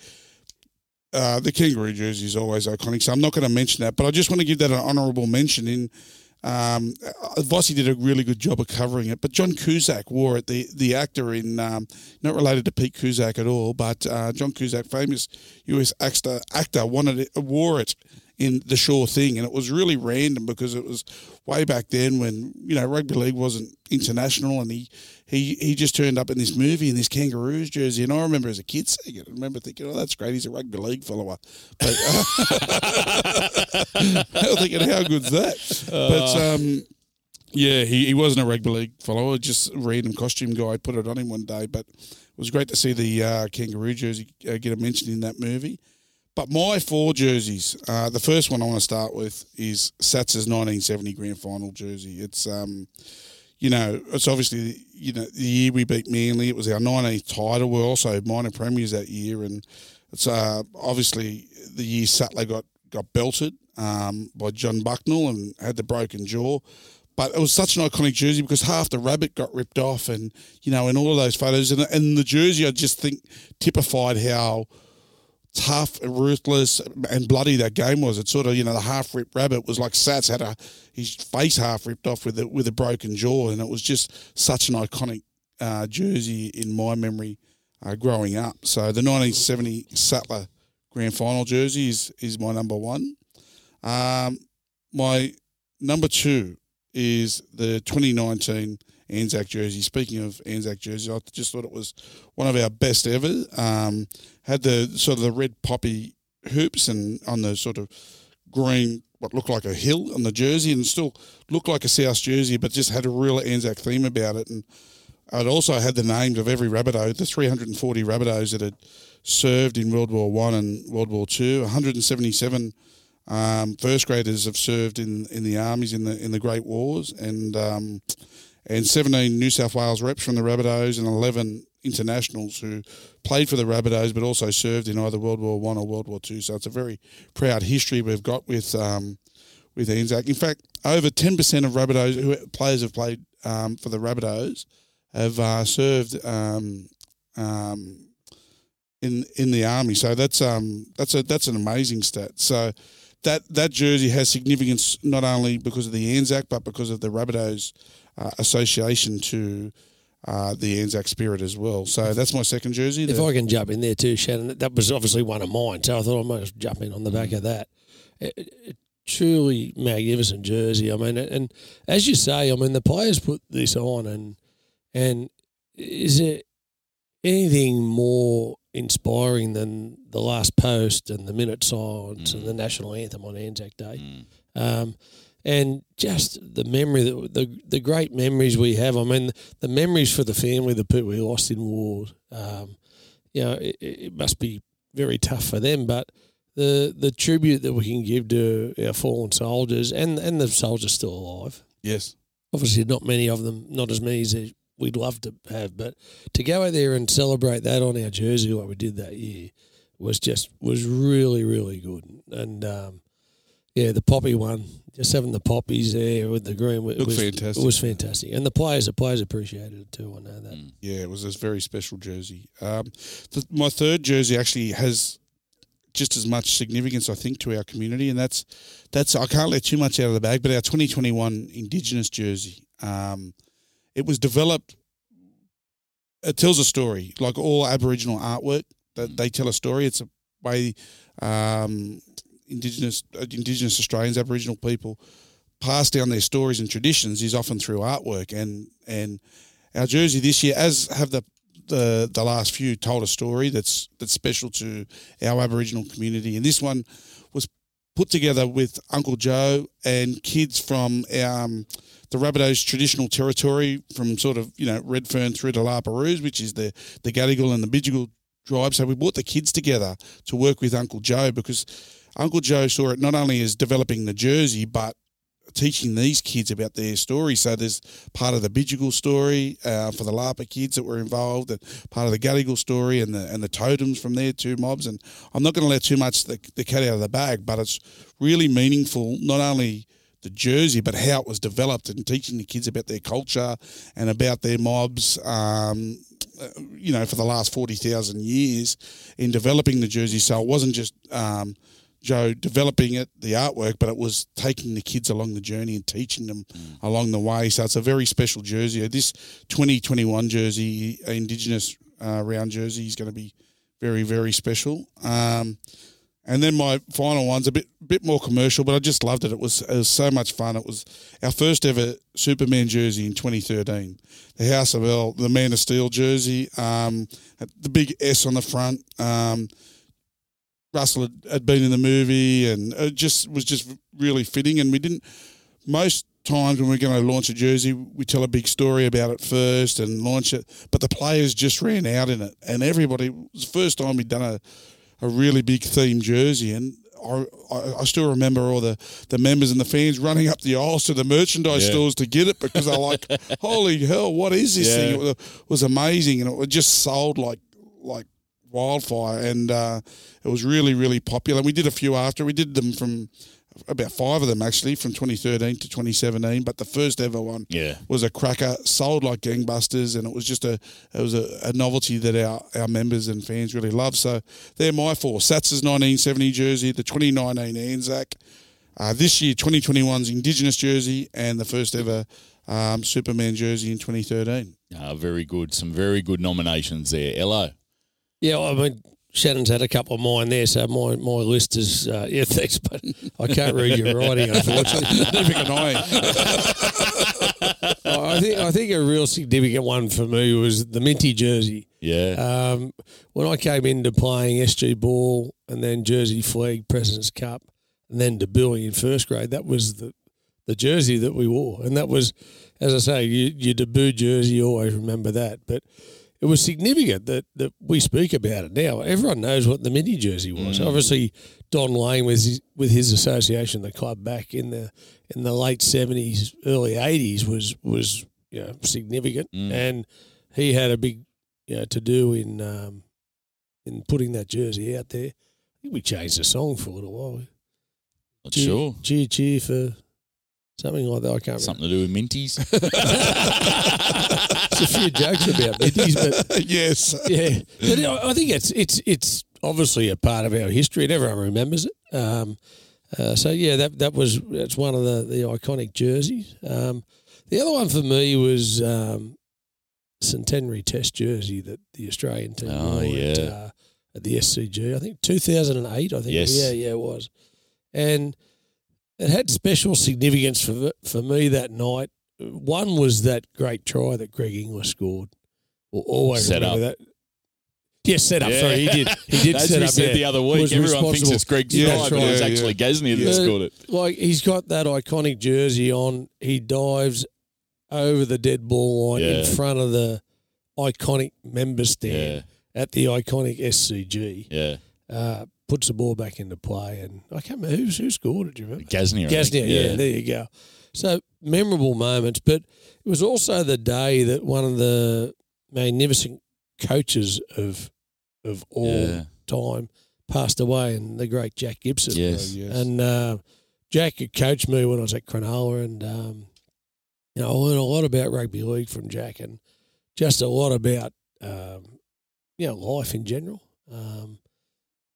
Uh, the Kangaroo jersey is always iconic, so I'm not going to mention that. But I just want to give that an honourable mention. In um, Vossi did a really good job of covering it, but John Cusack wore it. The the actor in um, not related to Pete Cusack at all, but uh, John Cusack, famous U S actor, actor wanted it, wore it in the sure thing. And it was really random because it was way back then when, you know, rugby league wasn't international, and he he, he just turned up in this movie in this Kangaroos jersey. And I remember as a kid seeing it, I remember thinking, oh, that's great, he's a rugby league follower. But uh, I was thinking, how good's that? Uh, but um, yeah, he, he wasn't a rugby league follower, just a random costume guy put it on him one day. But it was great to see the uh, Kangaroo jersey uh, get a mention in that movie. But my four jerseys, uh, the first one I want to start with is Sats's nineteen seventy grand final jersey. It's, um, you know, it's obviously, you know, the year we beat Manly. It was our nineteenth title. We were also minor premiers that year. And it's uh, obviously the year Sattler got, got belted um, by John Bucknell and had the broken jaw. But it was such an iconic jersey because half the rabbit got ripped off, and, you know, in all of those photos. And, and the jersey, I just think, typified how tough, ruthless, and bloody that game was. It sort of, you know, the half-ripped rabbit was like Sats had a his face half-ripped off with a, with a broken jaw, and it was just such an iconic uh, jersey in my memory uh, growing up. So the nineteen seventy Sattler grand final jersey is, is my number one. Um, my number two is the twenty nineteen Anzac jersey. Speaking of Anzac jerseys, I just thought it was one of our best ever. Um, had the sort of the red poppy hoops and on the sort of green, what looked like a hill on the jersey, and still looked like a South jersey, but just had a real Anzac theme about it. And it also had the names of every Rabbitoh, the three hundred forty Rabbitohs that had served in World War One and World War Two, one hundred seventy-seven um, first graders have served in, in the armies in the in the Great Wars, and um, and seventeen New South Wales reps from the Rabbitohs and eleven internationals who played for the Rabbitohs but also served in either World War One or World War Two. So it's a very proud history we've got with um, with Anzac. In fact, over ten percent of Rabbitohs who players have played um, for the Rabbitohs have uh, served um, um, in in the army. So that's um, that's a that's an amazing stat. So that that jersey has significance not only because of the Anzac but because of the Rabbitohs' Uh, association to uh, the Anzac spirit as well. So that's my second jersey. If I can jump in there too, Shannon, that was obviously one of mine, so I thought I might just jump in on the back of that. It, it, truly magnificent jersey. I mean, and as you say, I mean, the players put this on, and and is it anything more inspiring than the last post and the minute silence mm. and the national anthem on Anzac Day? Mm. Um And just the memory, that, the the great memories we have. I mean, the, the memories for the family, the people we lost in war. Um, you know, it, it must be very tough for them. But the the tribute that we can give to our fallen soldiers and, and the soldiers still alive. Yes. Obviously not many of them, not as many as we'd love to have. But to go out there and celebrate that on our jersey like we did that year was just was really, really good. And um, yeah, the poppy one, just having the poppies there with the green. It was fantastic. It was fantastic. And the players, the players appreciated it too, I know that. Mm. Yeah, it was a very special jersey. Um, th- my third jersey actually has just as much significance, I think, to our community, and that's – that's I can't let too much out of the bag, but our twenty twenty-one Indigenous jersey, um, it was developed – it tells a story. Like all Aboriginal artwork, that they tell a story. It's a way um, – Indigenous Indigenous Australians, Aboriginal people, pass down their stories and traditions is often through artwork. And and our jersey this year, as have the the, the last few, told a story that's that's special to our Aboriginal community. And this one was put together with Uncle Joe and kids from um, the Rabbitohs' traditional territory, from sort of, you know, Redfern through to La Perouse, which is the, the Gadigal and the Bidjigal tribe. So we brought the kids together to work with Uncle Joe because Uncle Joe saw it not only as developing the jersey but teaching these kids about their story. So there's part of the Bidjigal story uh, for the Lapa kids that were involved, and part of the Gadigal story and the and the totems from their two mobs. And I'm not going to let too much the, the cat out of the bag, but it's really meaningful, not only the jersey but how it was developed and teaching the kids about their culture and about their mobs, um, you know, for the last forty thousand years in developing the jersey. So it wasn't just um, – Joe developing it, the artwork, but it was taking the kids along the journey and teaching them mm. along the way. So it's a very special jersey. This twenty twenty-one jersey, Indigenous uh, round jersey, is going to be very, very special. Um, And then my final one's a bit bit more commercial, but I just loved it. It was, it was so much fun. It was our first ever Superman jersey in twenty thirteen. The House of L, the Man of Steel jersey, um, the big S on the front. Um, Russell had, had been in the movie, and it just was just really fitting. And we didn't – most times when we're going to launch a jersey, we tell a big story about it first and launch it. But the players just ran out in it, and everybody – it was the first time we'd done a – a really big themed jersey, and I, I, I still remember all the, the members and the fans running up the aisles to the merchandise yeah. stores to get it, because they're like, holy hell, what is this yeah. thing? It was, it was amazing, and it just sold like like wildfire, and uh, it was really, really popular. And we did a few after. We did them from about five of them, actually, from twenty thirteen to twenty seventeen, but the first ever one yeah. was a cracker, sold like gangbusters, and it was just a it was a, a novelty that our, our members and fans really love. So they're my four. Sats's nineteen seventy jersey, the twenty nineteen Anzac, uh, this year twenty twenty-one's Indigenous jersey, and the first ever um, Superman jersey in twenty thirteen. Uh, very good. Some very good nominations there. Hello. Yeah, I mean... Shannon's had a couple of mine there, so my, my list is, uh, yeah, thanks, but I can't read your writing, unfortunately. Neither can I. I think, I think a real significant one for me was the Minty jersey. Yeah. Um, when I came into playing S G Ball and then Jersey Flag, President's Cup, and then to Billy in first grade, that was the, the jersey that we wore. And that was, as I say, you, your debut jersey, you always remember that, but... It was significant that, that we speak about it now. Everyone knows what the Minty jersey was. Mm. Obviously, Don Lane with his, with his association, the club back in the in the late seventies, early eighties was was you know, significant, mm. and he had a big you know, to do in um, in putting that jersey out there. I think we changed the song for a little while. Not cheer, sure. Cheer, cheer for. Something like that, I can't Something remember. Something to do with Minties. There's a few jokes about Minties, but... Yes. Yeah. But I think it's it's it's obviously a part of our history and everyone remembers it. Um, uh, so, yeah, that that was that's one of the, the iconic jerseys. Um, the other one for me was um, Centenary Test jersey that the Australian team oh, wore yeah. at, uh, at the S C G. I think two thousand eight, I think. Yes. Yeah, yeah, it was. And... It had special significance for for me that night. One was that great try that Greg Inglis scored. We'll always set remember up. that. Yeah, set up. Yeah. Sorry, he did. He did set up. Said yeah. the other week, everyone thinks it's Greg's yeah, try, but yeah, it was actually yeah. Gasnier that yeah. scored it. Like he's got that iconic jersey on. He dives over the dead ball line yeah. in front of the iconic member stand yeah. at the iconic S C G. Yeah. Uh, puts the ball back into play, and I can't remember who, who scored it, do you remember? Gasnier. Gasnier, yeah. yeah, there you go. So, memorable moments, but it was also the day that one of the magnificent coaches of of all yeah. time passed away, and the great Jack Gibson. Yes. yes. And uh, Jack had coached me when I was at Cronulla, and um, you know, I learned a lot about rugby league from Jack, and just a lot about um, you know, life in general. Um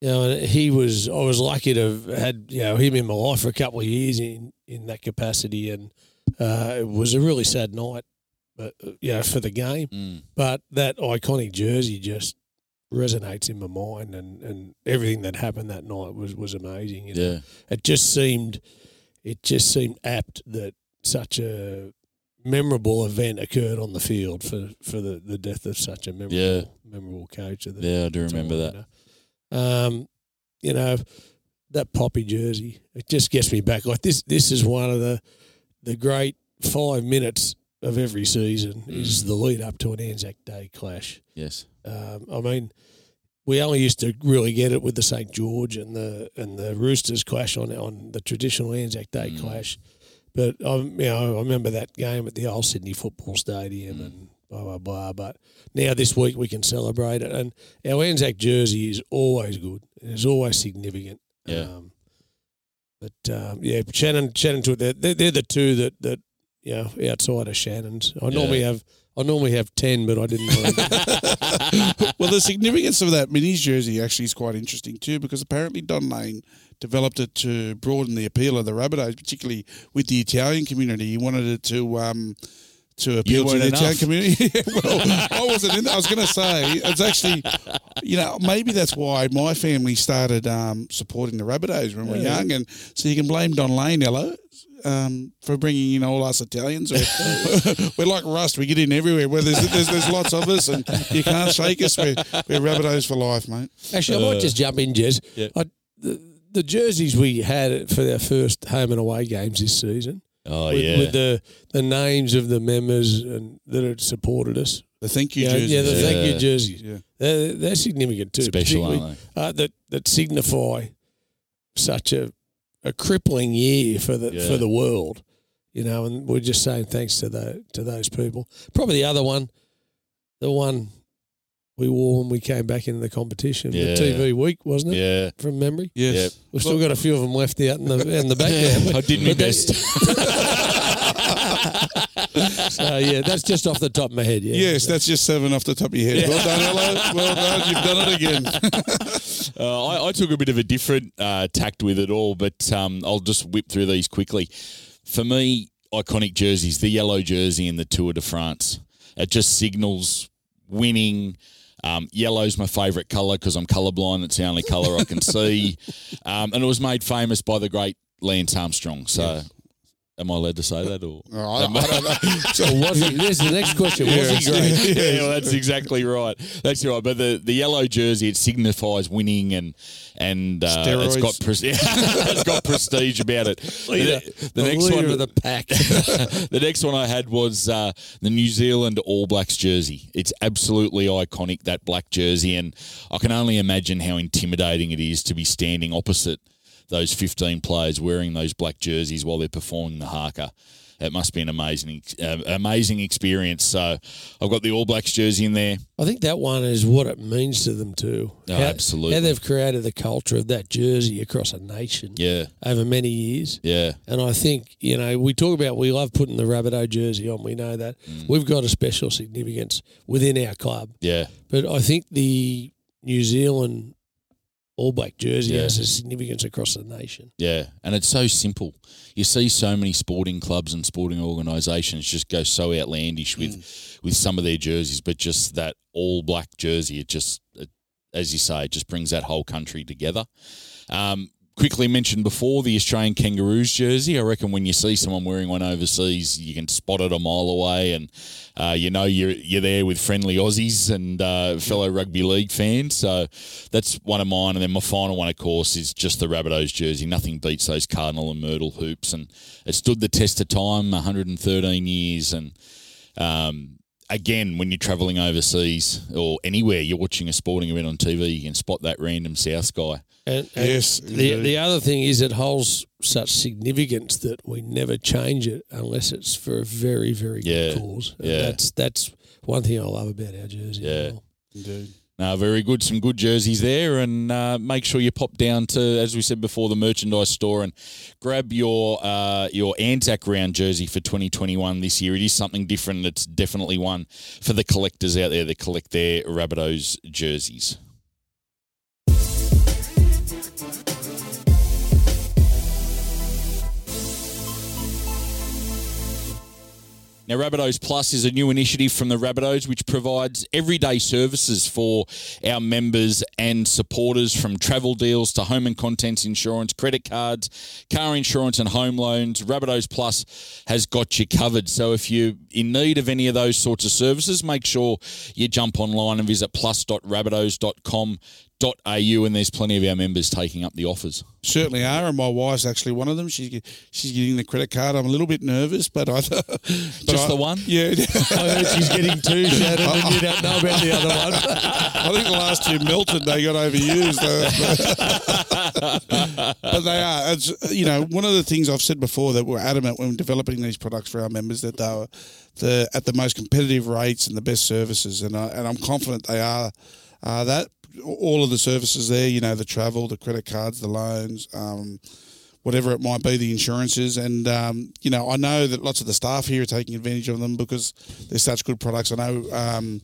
You know, and he was. I was lucky to have had you know him in my life for a couple of years in, in that capacity, and uh, it was a really sad night, but you know, for the game. Mm. But that iconic jersey just resonates in my mind, and, and everything that happened that night was was amazing. You know? Yeah, it just seemed, it just seemed apt that such a memorable event occurred on the field for, for the, the death of such a memorable yeah. memorable coach. Of the yeah, I do remember that. You know? Um, you know, that poppy jersey, it just gets me back. Like this, this is one of the the great five minutes of every season mm. is the lead up to an Anzac Day clash. Yes. Um, I mean, we only used to really get it with the Saint George and the and the Roosters clash on on the traditional Anzac Day mm. clash. But um, you know, I remember that game at the old Sydney Football Stadium mm. and. Blah, blah, blah. But now this week we can celebrate it. And our Anzac jersey is always good. It's always significant. Yeah. Um, but, um, yeah, Shannon, Shannon, to it. They're, they're the two that, that, you know, outside of Shannon's. I yeah. normally have I normally have ten, but I didn't know. Well, the significance of that Minis jersey actually is quite interesting too, because apparently Don Lane developed it to broaden the appeal of the Rabbitohs, particularly with the Italian community. He wanted it to um, – to appeal to the town community. Well, I wasn't in that. I was going to say, it's actually, you know, maybe that's why my family started um, supporting the Rabbitohs when yeah. we were young. And so you can blame Don Lanello um, for bringing in all us Italians. We're, we're like rust. We get in everywhere. Well, there's, there's there's lots of us and you can't shake us. We're, we're Rabbitohs for life, mate. Actually, I might just jump in, Jez. Yeah. I, the, the jerseys we had for our first home and away games this season, Oh with, yeah, with the, the names of the members and that had supported us. The thank you, you know, jerseys. Yeah, the yeah. thank you jerseys. Yeah. They're, they're significant too. Special, aren't they? Uh, that that signify such a a crippling year for the yeah. for the world, you know. And we're just saying thanks to the to those people. Probably the other one, the one we wore when we came back into the competition. Yeah. The T V week, wasn't it? Yeah. From memory? Yes. Yep. We've still got a few of them left out in the, in the background. Yeah, I did my best. So, yeah, that's just off the top of my head. Yeah. Yes, that's just seven off the top of your head. Yeah. Well done, hello. Well done. You've done it again. uh, I, I took a bit of a different uh, tact with it all, but um, I'll just whip through these quickly. For me, iconic jerseys, the yellow jersey in the Tour de France. It just signals winning. Um, yellow's my favourite colour because I'm colourblind. It's the only colour I can see. Um, and it was made famous by the great Lance Armstrong. So yes. Am I allowed to say that? Or no, I, I don't know. So was he, this is the next question. Yeah, was he great? Yeah, well, that's exactly right. That's right. But the, the yellow jersey, it signifies winning and and uh, it's got pre- it's got prestige about it. Leader, the, the, the next one of the pack. The next one I had was uh, the New Zealand All Blacks jersey. It's absolutely iconic, that black jersey, and I can only imagine how intimidating it is to be standing opposite those fifteen players wearing those black jerseys while they're performing the haka. It must be an amazing uh, amazing experience. So I've got the All Blacks jersey in there. I think that one is what it means to them too. Oh, how, absolutely. How they've created the culture of that jersey across a nation yeah. over many years. Yeah. And I think, you know, we talk about we love putting the Rabbitoh jersey on. We know that. Mm. We've got a special significance within our club. Yeah. But I think the New Zealand All Black jersey yeah. has a significance across the nation. Yeah, and it's so simple. You see so many sporting clubs and sporting organisations just go so outlandish with mm. with some of their jerseys, but just that All Black jersey, it just, it, as you say, it just brings that whole country together. Um, quickly mentioned before, the Australian Kangaroos jersey. I reckon when you see someone wearing one overseas, you can spot it a mile away and uh, you know you're you're there with friendly Aussies and uh, fellow rugby league fans. So that's one of mine. And then my final one, of course, is just the Rabbitohs jersey. Nothing beats those Cardinal and Myrtle hoops. And it stood the test of time, one hundred thirteen years. And um, again, when you're travelling overseas or anywhere, you're watching a sporting event on T V, you can spot that random South guy. And, and yes. The the other thing is it holds such significance that we never change it unless it's for a very, very yeah. good cause. And yeah. That's that's one thing I love about our jersey. Yeah. Indeed. No, very good. Some good jerseys there. And uh, make sure you pop down to, as we said before, the merchandise store and grab your uh, your Anzac round jersey for twenty twenty-one this year. It is something different. It's definitely one for the collectors out there that collect their Rabbitohs jerseys. Now, Rabbitohs Plus is a new initiative from the Rabbitohs which provides everyday services for our members and supporters, from travel deals to home and contents insurance, credit cards, car insurance and home loans. Rabbitohs Plus has got you covered. So if you're in need of any of those sorts of services, make sure you jump online and visit plus dot rabbitohs dot com dot a u, and there's plenty of our members taking up the offers. Certainly are, and my wife's actually one of them. She's she's getting the credit card. I'm a little bit nervous, but I but just I, the one. Yeah, I heard she's getting two, Shannon, and you don't know about the other one. I think the last two melted. They got overused. But they are. It's, you know, one of the things I've said before that we're adamant when developing these products for our members that they were the at the most competitive rates and the best services, and I, and I'm confident they are uh, that. All of the services there, you know, the travel, the credit cards, the loans, um, whatever it might be, the insurances. And, um, you know, I know that lots of the staff here are taking advantage of them because they're such good products. I know um,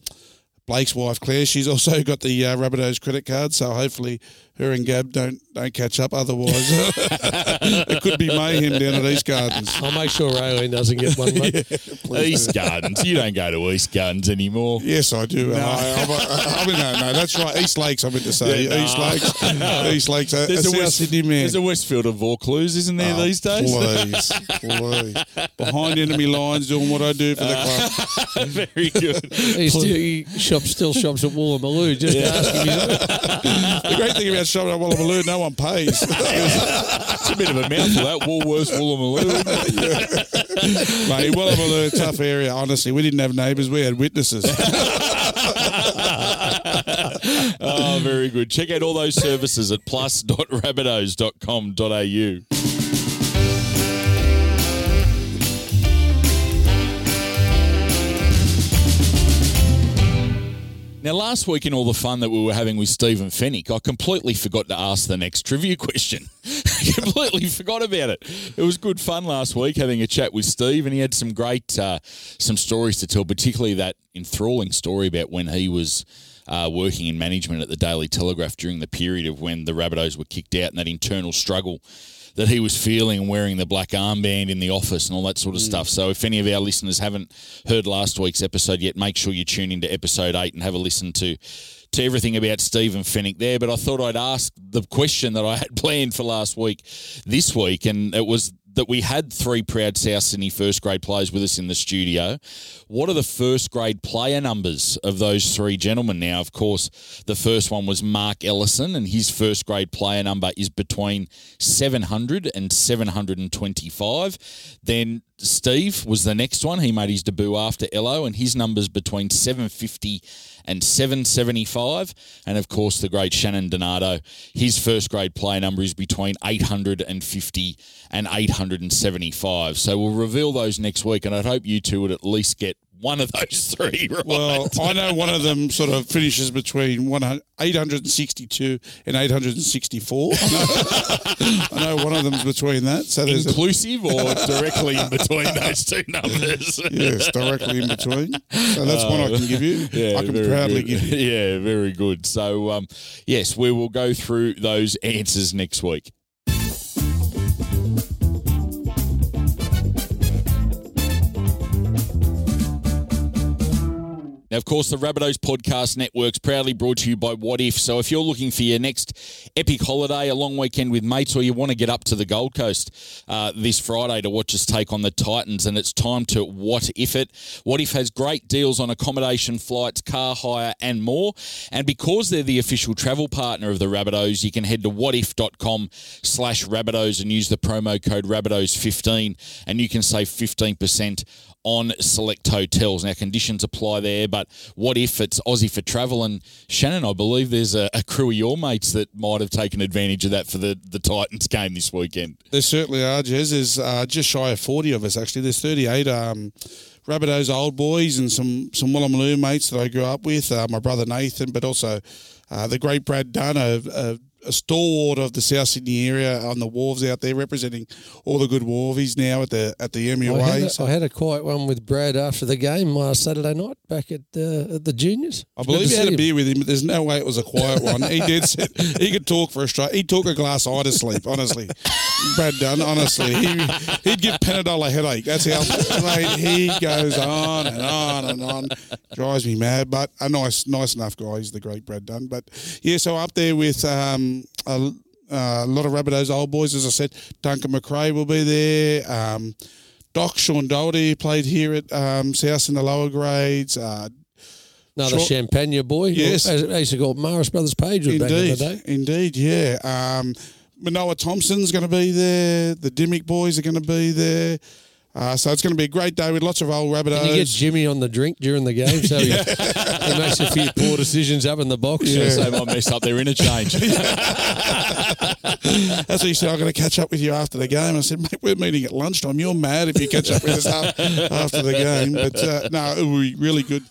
Blake's wife, Claire, she's also got the uh, Rabbitohs credit card. So hopefully her and Gab don't don't catch up. Otherwise, it could be mayhem down at East Gardens. I'll make sure Raylene doesn't get one. Mate. Yeah, East do. Gardens. You don't go to East Gardens anymore. Yes, I do. No, I, I, I mean, no, no, that's right. East Lakes. I meant to say yeah, East no. Lakes. No. East Lakes. A, a South West, Sydney man. There's a Westfield of Vaucluse, isn't there? Oh, these days, please, please. Behind enemy lines, doing what I do for the club. Uh, very good. He still, he shops, still shops at Woolloomooloo. Just yeah. ask him. The great thing about shopping at Woolloomooloo, no one pays. It's a bit of a mouthful, that Woolworths Woolloomooloo. Mate, Woolloomooloo, tough area. Honestly, we didn't have neighbours; we had witnesses. Oh, very good. Check out all those services at plus dot rabbitohs dot com dot a u. Now, last week in all the fun that we were having with Stephen Fenwick, I completely forgot to ask the next trivia question. I completely forgot about it. It was good fun last week having a chat with Steve, and he had some great uh, some stories to tell, particularly that enthralling story about when he was uh, working in management at the Daily Telegraph during the period of when the Rabbitohs were kicked out and that internal struggle that he was feeling and wearing the black armband in the office and all that sort of mm. stuff. So if any of our listeners haven't heard last week's episode yet, make sure you tune into episode eight and have a listen to to everything about Stephen Fenwick there. But I thought I'd ask the question that I had planned for last week this week, and it was that we had three proud South Sydney first grade players with us in the studio. What are the first grade player numbers of those three gentlemen? Now, of course, the first one was Mark Ellison, and his first grade player number is between seven hundred and seven hundred twenty-five. Then Steve was the next one. He made his debut after Ello, and his number's between seven fifty and seven seventy-five. And, of course, the great Shannon Donato, his first grade player number is between eight hundred fifty and eight hundred seventy-five. So we'll reveal those next week, and I'd hope you two would at least get one of those three right. Well, I know one of them sort of finishes between eight hundred sixty-two and eight hundred sixty-four. I know one of them's between that. So there's inclusive a... or directly in between those two numbers? Yes, directly in between. So that's oh, one I can give you. Yeah, I can proudly good. give you. Yeah, very good. So, um, yes, we will go through those answers next week. Now, of course, the Rabbitohs Podcast Network's proudly brought to you by What If. So if you're looking for your next epic holiday, a long weekend with mates, or you want to get up to the Gold Coast uh, this Friday to watch us take on the Titans, and it's time to What If it. What If has great deals on accommodation, flights, car hire, and more. And because they're the official travel partner of the Rabbitohs, you can head to whatif.com slash Rabbitohs and use the promo code Rabbitohs fifteen, and you can save fifteen percent on select hotels. Now, conditions apply there, but What If it's Aussie for travel. And Shannon, I believe there's a, a crew of your mates that might have taken advantage of that for the, the Titans game this weekend. There certainly are, Jez. There's uh, just shy of forty of us, actually. There's thirty-eight um, Rabbitohs old boys and some, some Woolloomooloo mates that I grew up with, uh, my brother Nathan, but also uh, the great Brad Dunn, a, a, a stalwart of the South Sydney area on the wharves out there, representing all the good wharvies now at the at the M U A. I had a, so. I had a quiet one with Brad after the game last Saturday night back at the, at the juniors. I believe you had him. a beer with him, but there's no way it was a quiet one. He did sit, he could talk for a straight, he'd talk a glass eye to sleep, honestly. Brad Dunn, honestly. He, he'd give Panadol a headache. That's how mate, he goes on and on and on. Drives me mad, but a nice, nice enough guy. He's the great Brad Dunn. But yeah, so up there with um, A, a lot of Rabbitohs old boys, as I said. Duncan McRae will be there. Um, Doc Sean Doherty played here at um, South in the lower grades. Uh, Another Tra- Champagne boy. Yes. I used to call Morris Brothers Page back in the day. Indeed, yeah. Um, Manoa Thompson's going to be there. The Dimmick boys are going to be there. Uh, so it's going to be a great day with lots of old Rabbitohs. And you get Jimmy on the drink during the game, so yeah. he, he makes a few poor decisions up in the box. Yeah, so they might mess up their interchange. That's what he said, I'm going to catch up with you after the game. I said, mate, we're meeting at lunchtime. You're mad if you catch up with us after the game. But uh, no, it will be really good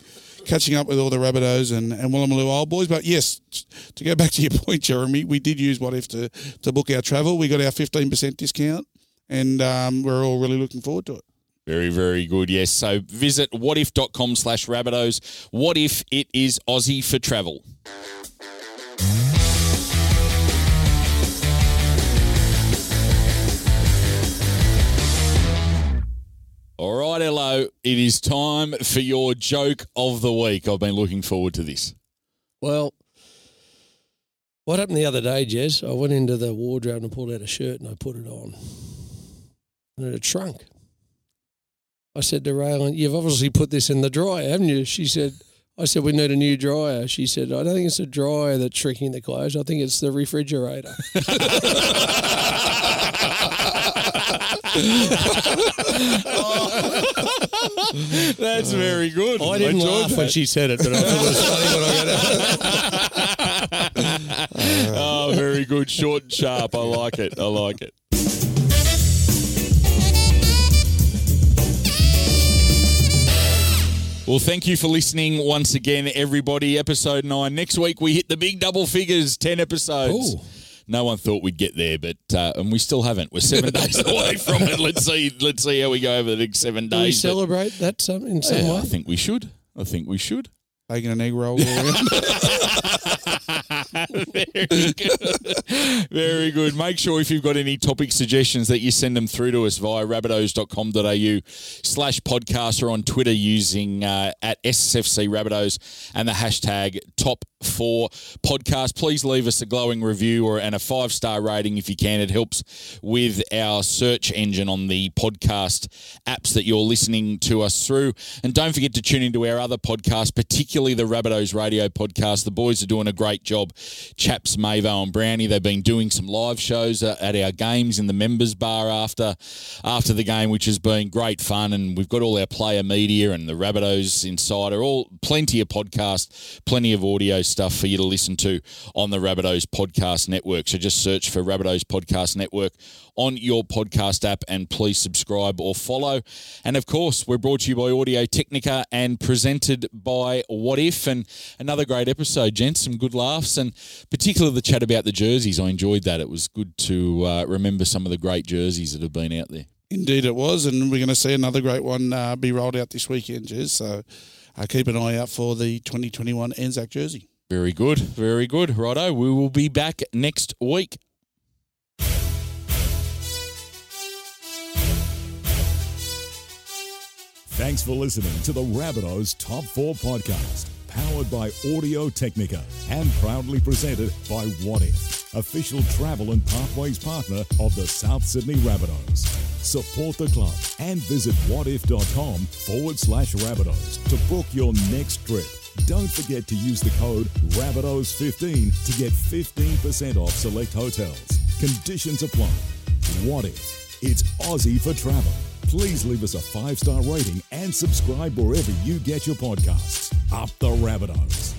catching up with all the Rabbitohs and, and Woolloomooloo old boys. But yes, to go back to your point, Jeremy, we did use What If to, to book our travel. We got our fifteen percent discount. And um, we're all really looking forward to it. Very, very good, yes. So visit whatif.com slash Rabbitohs. What If it is Aussie for travel. It is time for your joke of the week. I've been looking forward to this. Well, what happened the other day, Jez? I went into the wardrobe and pulled out a shirt and I put it on. And it had a trunk. I said to Raylan, you've obviously put this in the dryer, haven't you? She said, I said, we need a new dryer. She said, I don't think it's a dryer that's shrinking the clothes. I think it's the refrigerator. Oh, that's very good. I didn't I laugh that. when she said it, but I thought it was funny when I got it. Oh, very good. Short and sharp. I like it. I like it. Well, thank you for listening once again, everybody. Episode nine. Next week, we hit the big double figures, ten episodes. Ooh. No one thought we'd get there, but uh, and we still haven't. We're seven days away from it. Let's see. Let's see how we go over the next seven days. Can we celebrate but, that some, in some yeah, way? I think we should. I think we should. Bacon and egg roll. Very good. Very good. Make sure if you've got any topic suggestions that you send them through to us via rabbitohs dot com dot a u slash podcast or on Twitter using uh, at S S F C Rabbitohs and the hashtag top four podcast. Please leave us a glowing review or and a five-star rating if you can. It helps with our search engine on the podcast apps that you're listening to us through. And don't forget to tune into our other podcasts, particularly the Rabbitohs Radio podcast. The boys are doing a great job. Chaps, Mavo and Brownie, they've been doing some live shows at our games in the members bar after after the game, which has been great fun. And we've got all our player media and the Rabbitohs Insider, all plenty of podcasts, plenty of audio stuff for you to listen to on the Rabbitohs Podcast Network. So just search for Rabbitohs Podcast Network on your podcast app and please subscribe or follow. And of course, we're brought to you by Audio Technica and presented by What If. And another great episode, gents, some good laughs and particularly the chat about the jerseys. I enjoyed that. It was good to uh, remember some of the great jerseys that have been out there. Indeed it was, and we're going to see another great one uh, be rolled out this weekend, Jez. So uh, keep an eye out for the twenty twenty-one Anzac jersey. Very good, very good. Righto, we will be back next week. Thanks for listening to the Rabbitohs Top four Podcast, powered by Audio Technica and proudly presented by What If, official travel and pathways partner of the South Sydney Rabbitohs. Support the club and visit whatif.com forward slash Rabbitohs to book your next trip. Don't forget to use the code Rabbitohs fifteen to get fifteen percent off select hotels. Conditions apply. What If? It's Aussie for travel. Please leave us a five-star rating and subscribe wherever you get your podcasts. Up the Rabbitohs.